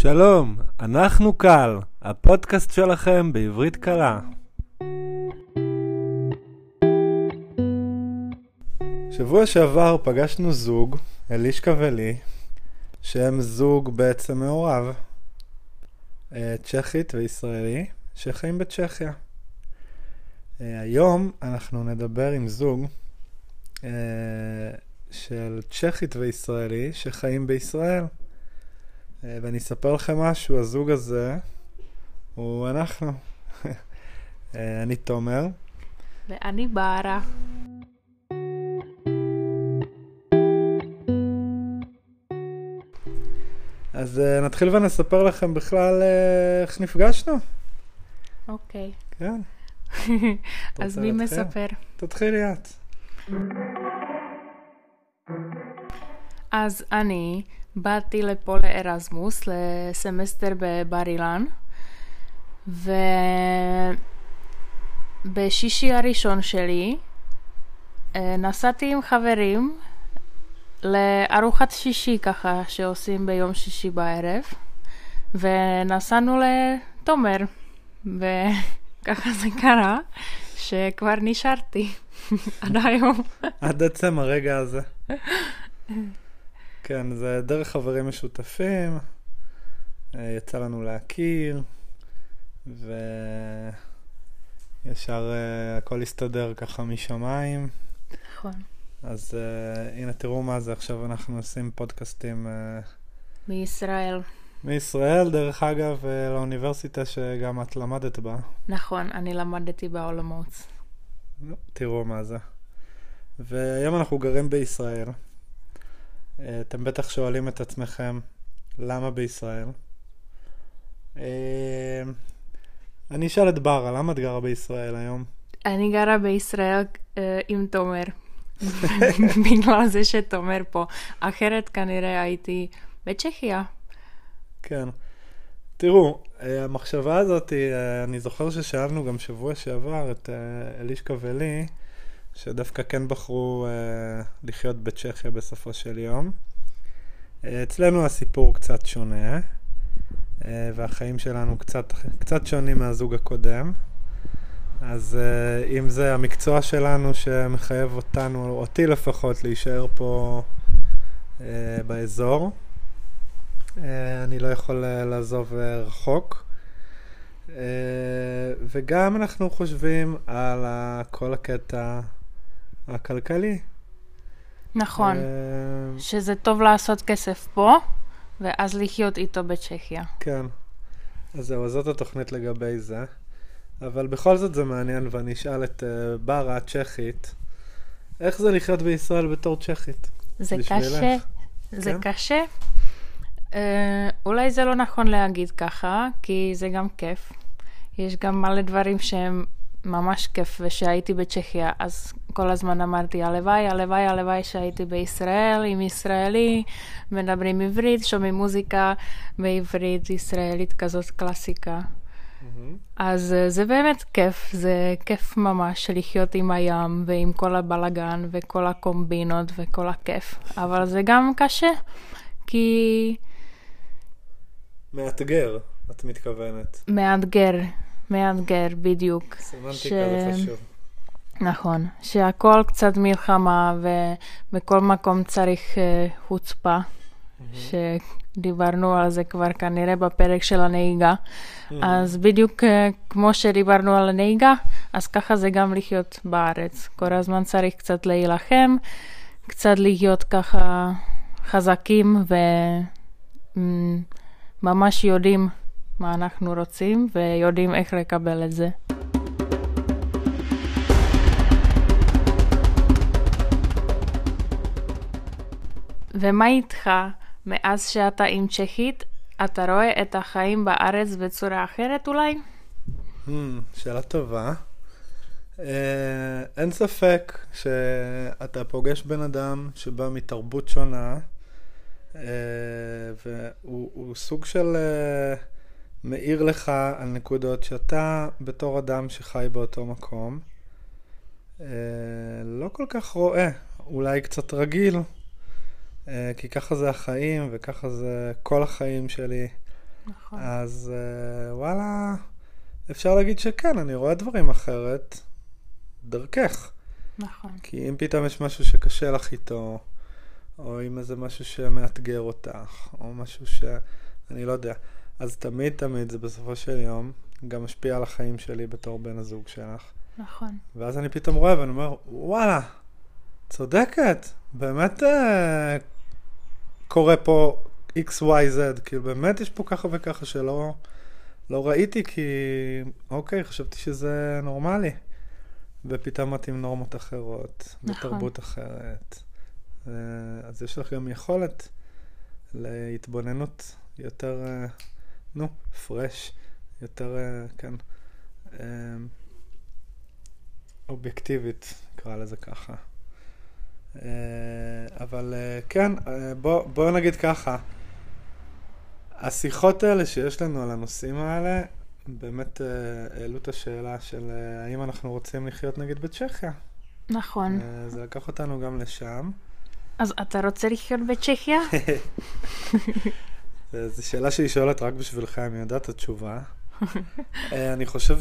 שלום, אנחנו קל, הפודקאסט שלכם בעברית קלה. שבוע שעבר פגשנו זוג, אלישקה ולי, שהם זוג בעצם מעורב, צ'כית וישראלי, שחיים בצ'כיה. היום אנחנו נדבר עם זוג של צ'כית וישראלי שחיים בישראל. ואני אספר לכם משהו, הזוג הזה הוא אנחנו. אני תומר. ואני בערה. אז נתחיל ונספר לכם בכלל איך נפגשנו. אוקיי. כן. אז מי מספר? תתחילי את. אז אני באתי לפה לארזמוס לסמסטר בבר אילן, ובשישי הראשון שלי נסעתי עם חברים לארוחת שישי ככה שעושים ביום שישי בערב, ונסענו לתומר, וככה זה קרה שכבר נשארתי עד היום. עד עצם הרגע הזה. כן, זה דרך חברים משותפים, יצא לנו להכיר, וישר הכל הסתדר ככה משמיים. נכון. אז הנה תראו מה זה, עכשיו אנחנו עושים פודקאסטים מישראל. מישראל, דרך אגב, לאוניברסיטה שגם את למדת בה. נכון, אני למדתי באולמוץ. תראו מה זה. והיום אנחנו גרים בישראל. אתם בטח שואלים את עצמכם, למה בישראל? אני אשאל את ברה, למה את גרה בישראל היום? אני גרה בישראל עם תומר. בגלל זה שתומר פה. אחרת כנראה הייתי בצ'כיה. כן. תראו, המחשבה הזאת, אני זוכר ששאלנו גם שבוע שעבר את אלישקה ולי, שדווקא כן בחרו לחיות בצ'כיה בסופו של יום. אצלנו הסיפור קצת שונה, והחיים שלנו קצת שונים מהזוג הקודם. אז אם זה המקצוע שלנו שמחייב אותי לפחות, להישאר פה באזור, אני לא יכול לעזוב רחוק. וגם אנחנו חושבים על כל הקטע הכלכלי. נכון, שזה טוב לעשות כסף פה, ואז לחיות איתו בצ'כיה. כן, אז זהו, זאת התוכנית לגבי זה. אבל בכל זאת זה מעניין, ואני אשאל את ברה הצ'כית, איך זה לחיות בישראל בתור צ'כית? זה קשה, זה קשה. אולי זה לא נכון להגיד ככה, כי זה גם כיף. יש גם מלא דברים שהם ממש כיף, ושהייתי בצ'כיה, אז כל הזמן אמרתי, הלוואי שהייתי בישראל, עם ישראלי, מדברים עברית, שומעים מוזיקה בעברית ישראלית, כזאת קלאסיקה. אז זה באמת כיף, זה כיף ממש לחיות עם הים, ועם כל הבלגן, וכל הקומבינות, וכל הכיף. אבל זה גם קשה, כי... מאתגר, את מתכוונת. מאתגר, בדיוק. סמנטיקה זה חשוב. נכון, שהכל קצת מלחמה, ובכל מקום צריך חוצפה, שדיברנו על זה כבר כנראה בפרק של הנהיגה. אז בדיוק כמו שדיברנו על הנהיגה, אז ככה זה גם לחיות בארץ. כל הזמן צריך קצת להילחם, קצת להיות ככה חזקים ו... ממש יודעים מה אנחנו רוצים, ויודעים איך לקבל את זה. ומה איתך? מאז שאתה עם צ'כית, אתה רואה את החיים בארץ בצורה אחרת אולי? שאלה טובה. אין ספק שאתה פוגש בן אדם שבא מתרבות שונה, והוא סוג של מאיר לך על נקודות שאתה בתור אדם שחי באותו מקום לא כל כך רואה, אולי קצת רגיל, כי ככה זה החיים וככה זה כל החיים שלי נכון. אז וואלה, אפשר להגיד שכן, אני רואה דברים אחרת דרכך. נכון. כי אם פתאום יש משהו שקשה לך איתו, או אם זה משהו שמאתגר אותך, או משהו שאני לא יודע. אז תמיד תמיד זה בסופו של יום גם משפיע על החיים שלי בתור בן הזוג שלך. נכון. ואז אני פתאום רואה ואני אומר, וואלה, צודקת, באמת קורה פה XYZ, כי באמת יש פה ככה וככה שלא ראיתי, כי אוקיי, חשבתי שזה נורמלי. ופתאום את עם נורמות אחרות, בתרבות אחרת. אז יש לך גם יכולת להתבוננות יותר, נו, פרש, יותר כאן אובייקטיבית, נקרא לזה ככה. אבל כן, בואו נגיד ככה, השיחות האלה שיש לנו על הנושאים האלה, באמת העלו את השאלה של האם אנחנו רוצים לחיות נגיד בצ'כיה. נכון. זה לקח אותנו גם לשם. אז אתה רוצה לחיות בצ'כיה? זו שאלה שהיא שואלת רק בשבילך, אם יודעת התשובה. אני חושב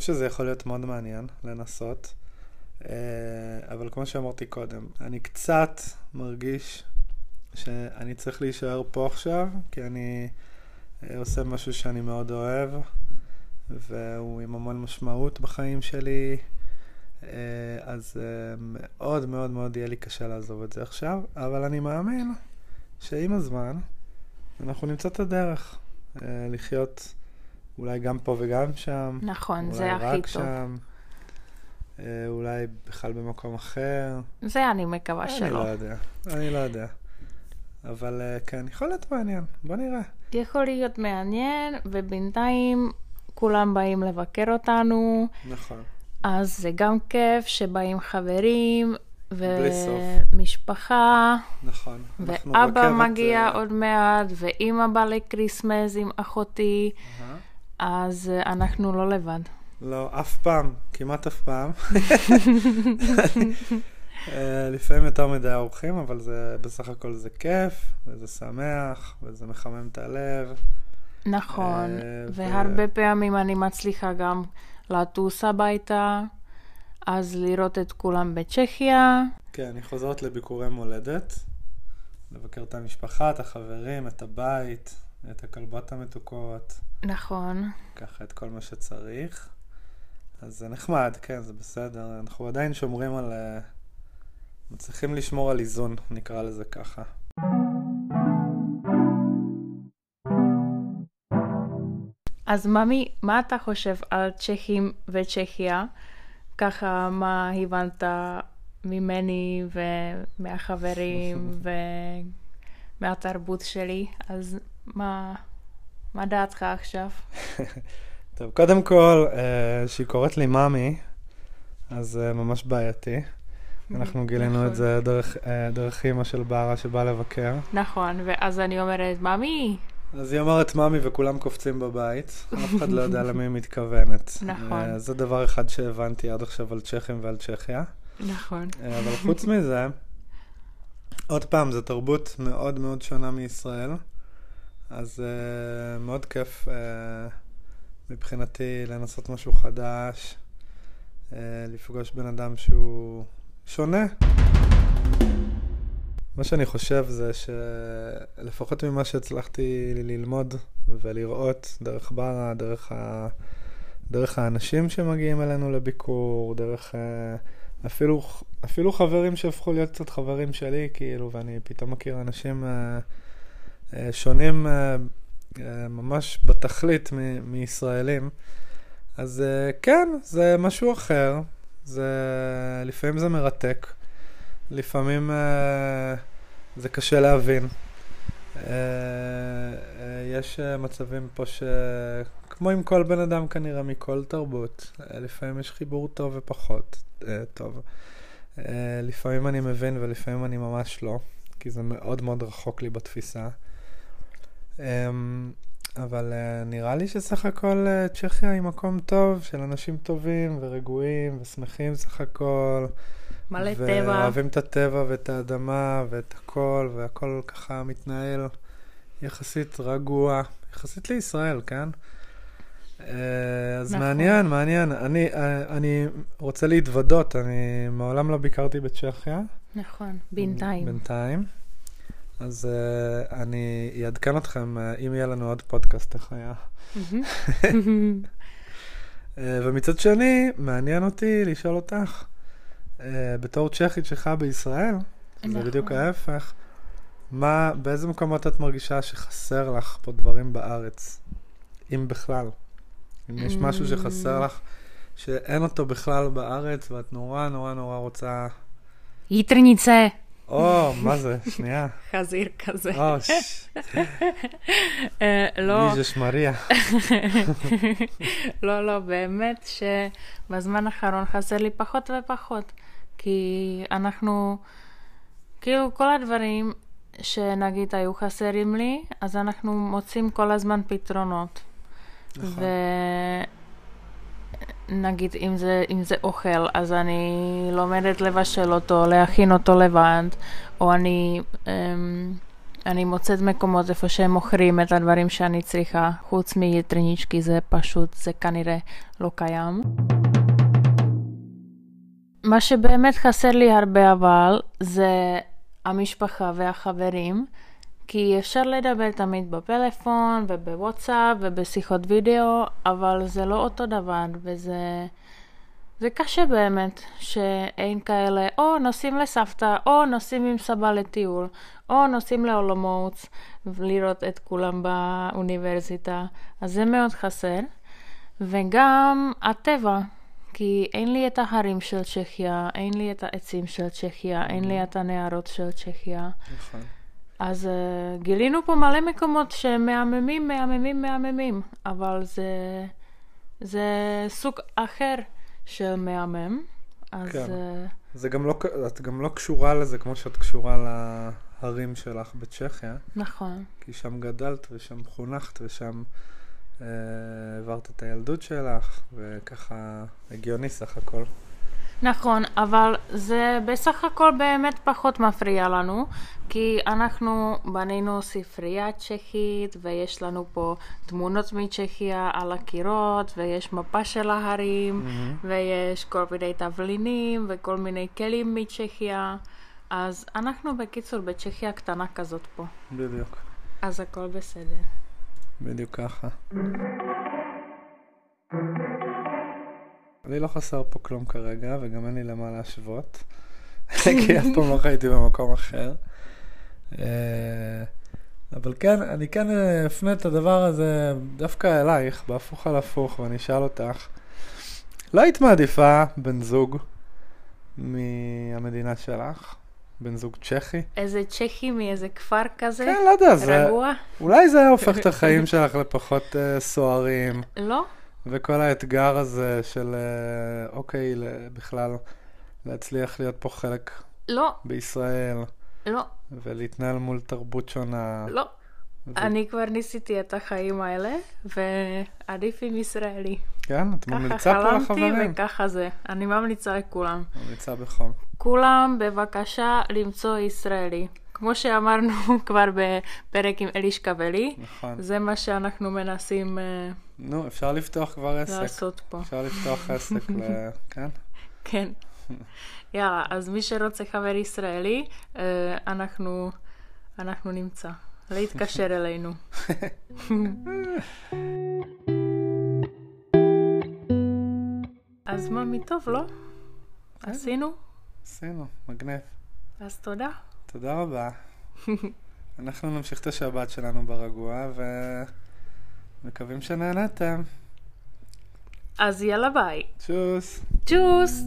שזה יכול להיות מאוד מעניין לנסות. אבל כמו שאמרתי קודם, אני קצת מרגיש שאני צריך להישאר פה עכשיו, כי אני עושה משהו שאני מאוד אוהב, והוא עם המון משמעות בחיים שלי, אז מאוד מאוד מאוד יהיה לי קשה לעזוב את זה עכשיו, אבל אני מאמין שעם הזמן אנחנו נמצא את הדרך לחיות אולי גם פה וגם שם. נכון, זה הכי טוב. אולי בכלל במקום אחר. זה אני מקווה שלא. אני לא יודע. אבל כן, יכול להיות מעניין. בוא נראה. יכול להיות מעניין, ובינתיים כולם באים לבקר אותנו. נכון. אז זה גם כיף שבאים חברים ומשפחה. נכון. ואבא מגיע עוד מעט, ואמא בא לקריסמס עם אחותי. אז אנחנו לא לבד. לא, אף פעם, כמעט אף פעם. לפעמים יותר מדי אורחים, אבל בסך הכל זה כיף, וזה שמח, וזה מחמם את הלב. נכון, והרבה פעמים אני מצליחה גם לטוס הביתה, אז לראות את כולם בצ'כיה. כן, אני חוזרת לביקורי מולדת, לבקר את המשפחה, את החברים, את הבית, את הכלבות המתוקות. נכון. ככה את כל מה שצריך. אז זה נחמד, כן, זה בסדר. אנחנו עדיין שומרים על... מצליחים לשמור על איזון, נקרא לזה ככה. אז ממי, מה אתה חושב על צ'כים וצ'כיה? ככה, מה הבנת ממני ומהחברים ומהתרבות שלי? אז מה דעתך עכשיו? טוב, קודם כל, שהיא קוראת לי מאמי, אז ממש בעייתי. אנחנו גילינו את זה דרך אימא של בערה שבא לבקר. נכון, ואז אני אומרת, מאמי! אז היא אומרת מאמי וכולם קופצים בבית. אף אחד לא יודע למי היא מתכוונת. נכון. זה דבר אחד שהבנתי עד עכשיו על צ'כים ועל צ'כיה. נכון. אבל חוץ מזה, עוד פעם, זו תרבות מאוד מאוד שונה מישראל. אז מאוד כיף מבחינתי לנסות משהו חדש, לפגוש בן אדם שהוא שונה. מה שאני חושב זה שלפחות ממה שהצלחתי ללמוד ולראות דרך ברה, דרך האנשים שמגיעים אלינו לביקור, דרך אפילו חברים שהפכו להיות קצת חברים שלי, כאילו, ואני פתאום מכיר אנשים שונים ממש בתכלית מישראלים. אז כן, זה משהו אחר. לפעמים זה מרתק, לפעמים זה קשה להבין. יש מצבים פה שכמו עם כל בן אדם כנראה מכל תרבות, לפעמים יש חיבור טוב ופחות טוב. לפעמים אני מבין ולפעמים אני ממש לא, כי זה מאוד מאוד רחוק לי בתפיסה. אבל נראה לי שסך הכל צ'כיה היא מקום טוב של אנשים טובים ורגועים ושמחים סך הכל. מלא טבע. ואוהבים את הטבע ואת האדמה ואת הכל, והכל ככה מתנהל יחסית רגוע, יחסית לישראל, כן? אז נכון. מעניין, מעניין. אני רוצה להתוודות, אני מעולם לא ביקרתי בצ'כיה. נכון, בינתיים. בינתיים. אז אני אעדכן אתכם אם יהיה לנו עוד פודקאסט החיה. ומצד שני, מעניין אותי לשאול אותך, בתור צ'כית שחיה בישראל, זה בדיוק ההפך, באיזה מקומות את מרגישה שחסר לך פה דברים בארץ? אם בכלל. אם יש משהו שחסר לך, שאין אותו בכלל בארץ, ואת נורא נורא נורא רוצה... יטרניצה. או, מה זה? שנייה. חזיר כזה. לא. מיז'ש מריה. לא, לא, באמת שבזמן האחרון חסר לי פחות ופחות. כי אנחנו, כאילו כל הדברים שנגיד היו חסרים לי, אז אנחנו מוצאים כל הזמן פתרונות. נכון. נגיד, אם זה אוכל, אז אני לומדת לבשל אותו, להכין אותו לבד, או אני מוצאת מקומות איפה שהם מוכרים את הדברים שאני צריכה, חוץ מיטרניצ'קי, זה פשוט, זה כנראה לא קיים. מה שבאמת חסר לי הרבה אבל, זה המשפחה והחברים, כי אפשר לדבר תמיד בפלאפון ובוואטסאפ ובשיחות וידאו, אבל זה לא אותו דבר, וזה קשה באמת, שאין כאלה, או נוסעים לסבתא, או נוסעים עם סבא לטיול, או נוסעים לאולמוץ, לראות את כולם באוניברסיטה, אז זה מאוד חסר. וגם הטבע, כי אין לי את ההרים של צ'כיה, אין לי את העצים של צ'כיה, אין לי את הנערות של צ'כיה. נכון. אז גילינו פה מלא מקומות שמהממים, מהממים, מהממים, אבל זה סוג אחר של מהמם. אז כן. זה גם לא, את גם לא קשורה לזה כמו שאת קשורה להרים שלך בצ'כיה. נכון. כי שם גדלת ושם חונכת ושם עברת את הילדות שלך, וככה הגיוני סך הכל. נכון, אבל זה בסך הכל באמת פחות מפריע לנו, כי אנחנו בנינו ספרייה צ'כית, ויש לנו פה תמונות מצ'כיה על הקירות, ויש מפה של ההרים, ויש כל מיני תבלינים, וכל מיני כלים מצ'כיה. אז אנחנו בקיצור בצ'כיה קטנה כזאת פה. בדיוק. אז הכל בסדר. בדיוק ככה. לי לא חסר פה כלום כרגע, וגם אין לי למה להשוות, כי אף פעם לא חייתי במקום אחר. אבל כן, אני כאן אפנה את הדבר הזה דווקא אלייך, בהפוך על הפוך, ואני אשאל אותך, לא היית מעדיפה בן זוג מהמדינה שלך? בן זוג צ'כי? איזה צ'כי מאיזה כפר כזה? כן, לא יודע, זה... רגוע? אולי זה הופך את החיים שלך לפחות סוערים. לא? וכל האתגר הזה של, אוקיי, בכלל להצליח להיות פה חלק לא. בישראל. לא. ולהתנהל מול תרבות שונה. לא. אני כבר ניסיתי את החיים האלה, ועדיף עם ישראלי. כן, את ממליצה פה לחברים. ככה חלמתי וככה זה. אני ממליצה לכולם. ממליצה בחום. כולם בבקשה למצוא ישראלי. כמו שאמרנו כבר בפרק עם אליש קבלי, נכון. זה מה שאנחנו מנסים... נו, אפשר לפתוח כבר עסק. לעשות פה. אפשר לפתוח עסק, כן? כן. יאללה, אז מי שרוצה חבר ישראלי, אנחנו נמצא. להתקשר אלינו. אז מה, מטוב, לא? עשינו? עשינו, מגנב. אז תודה. תודה רבה. אנחנו נמשיך את השבת שלנו ברגוע, ומקווים שנהנתם. אז יאללה ביי. צ'וס. צ'וס.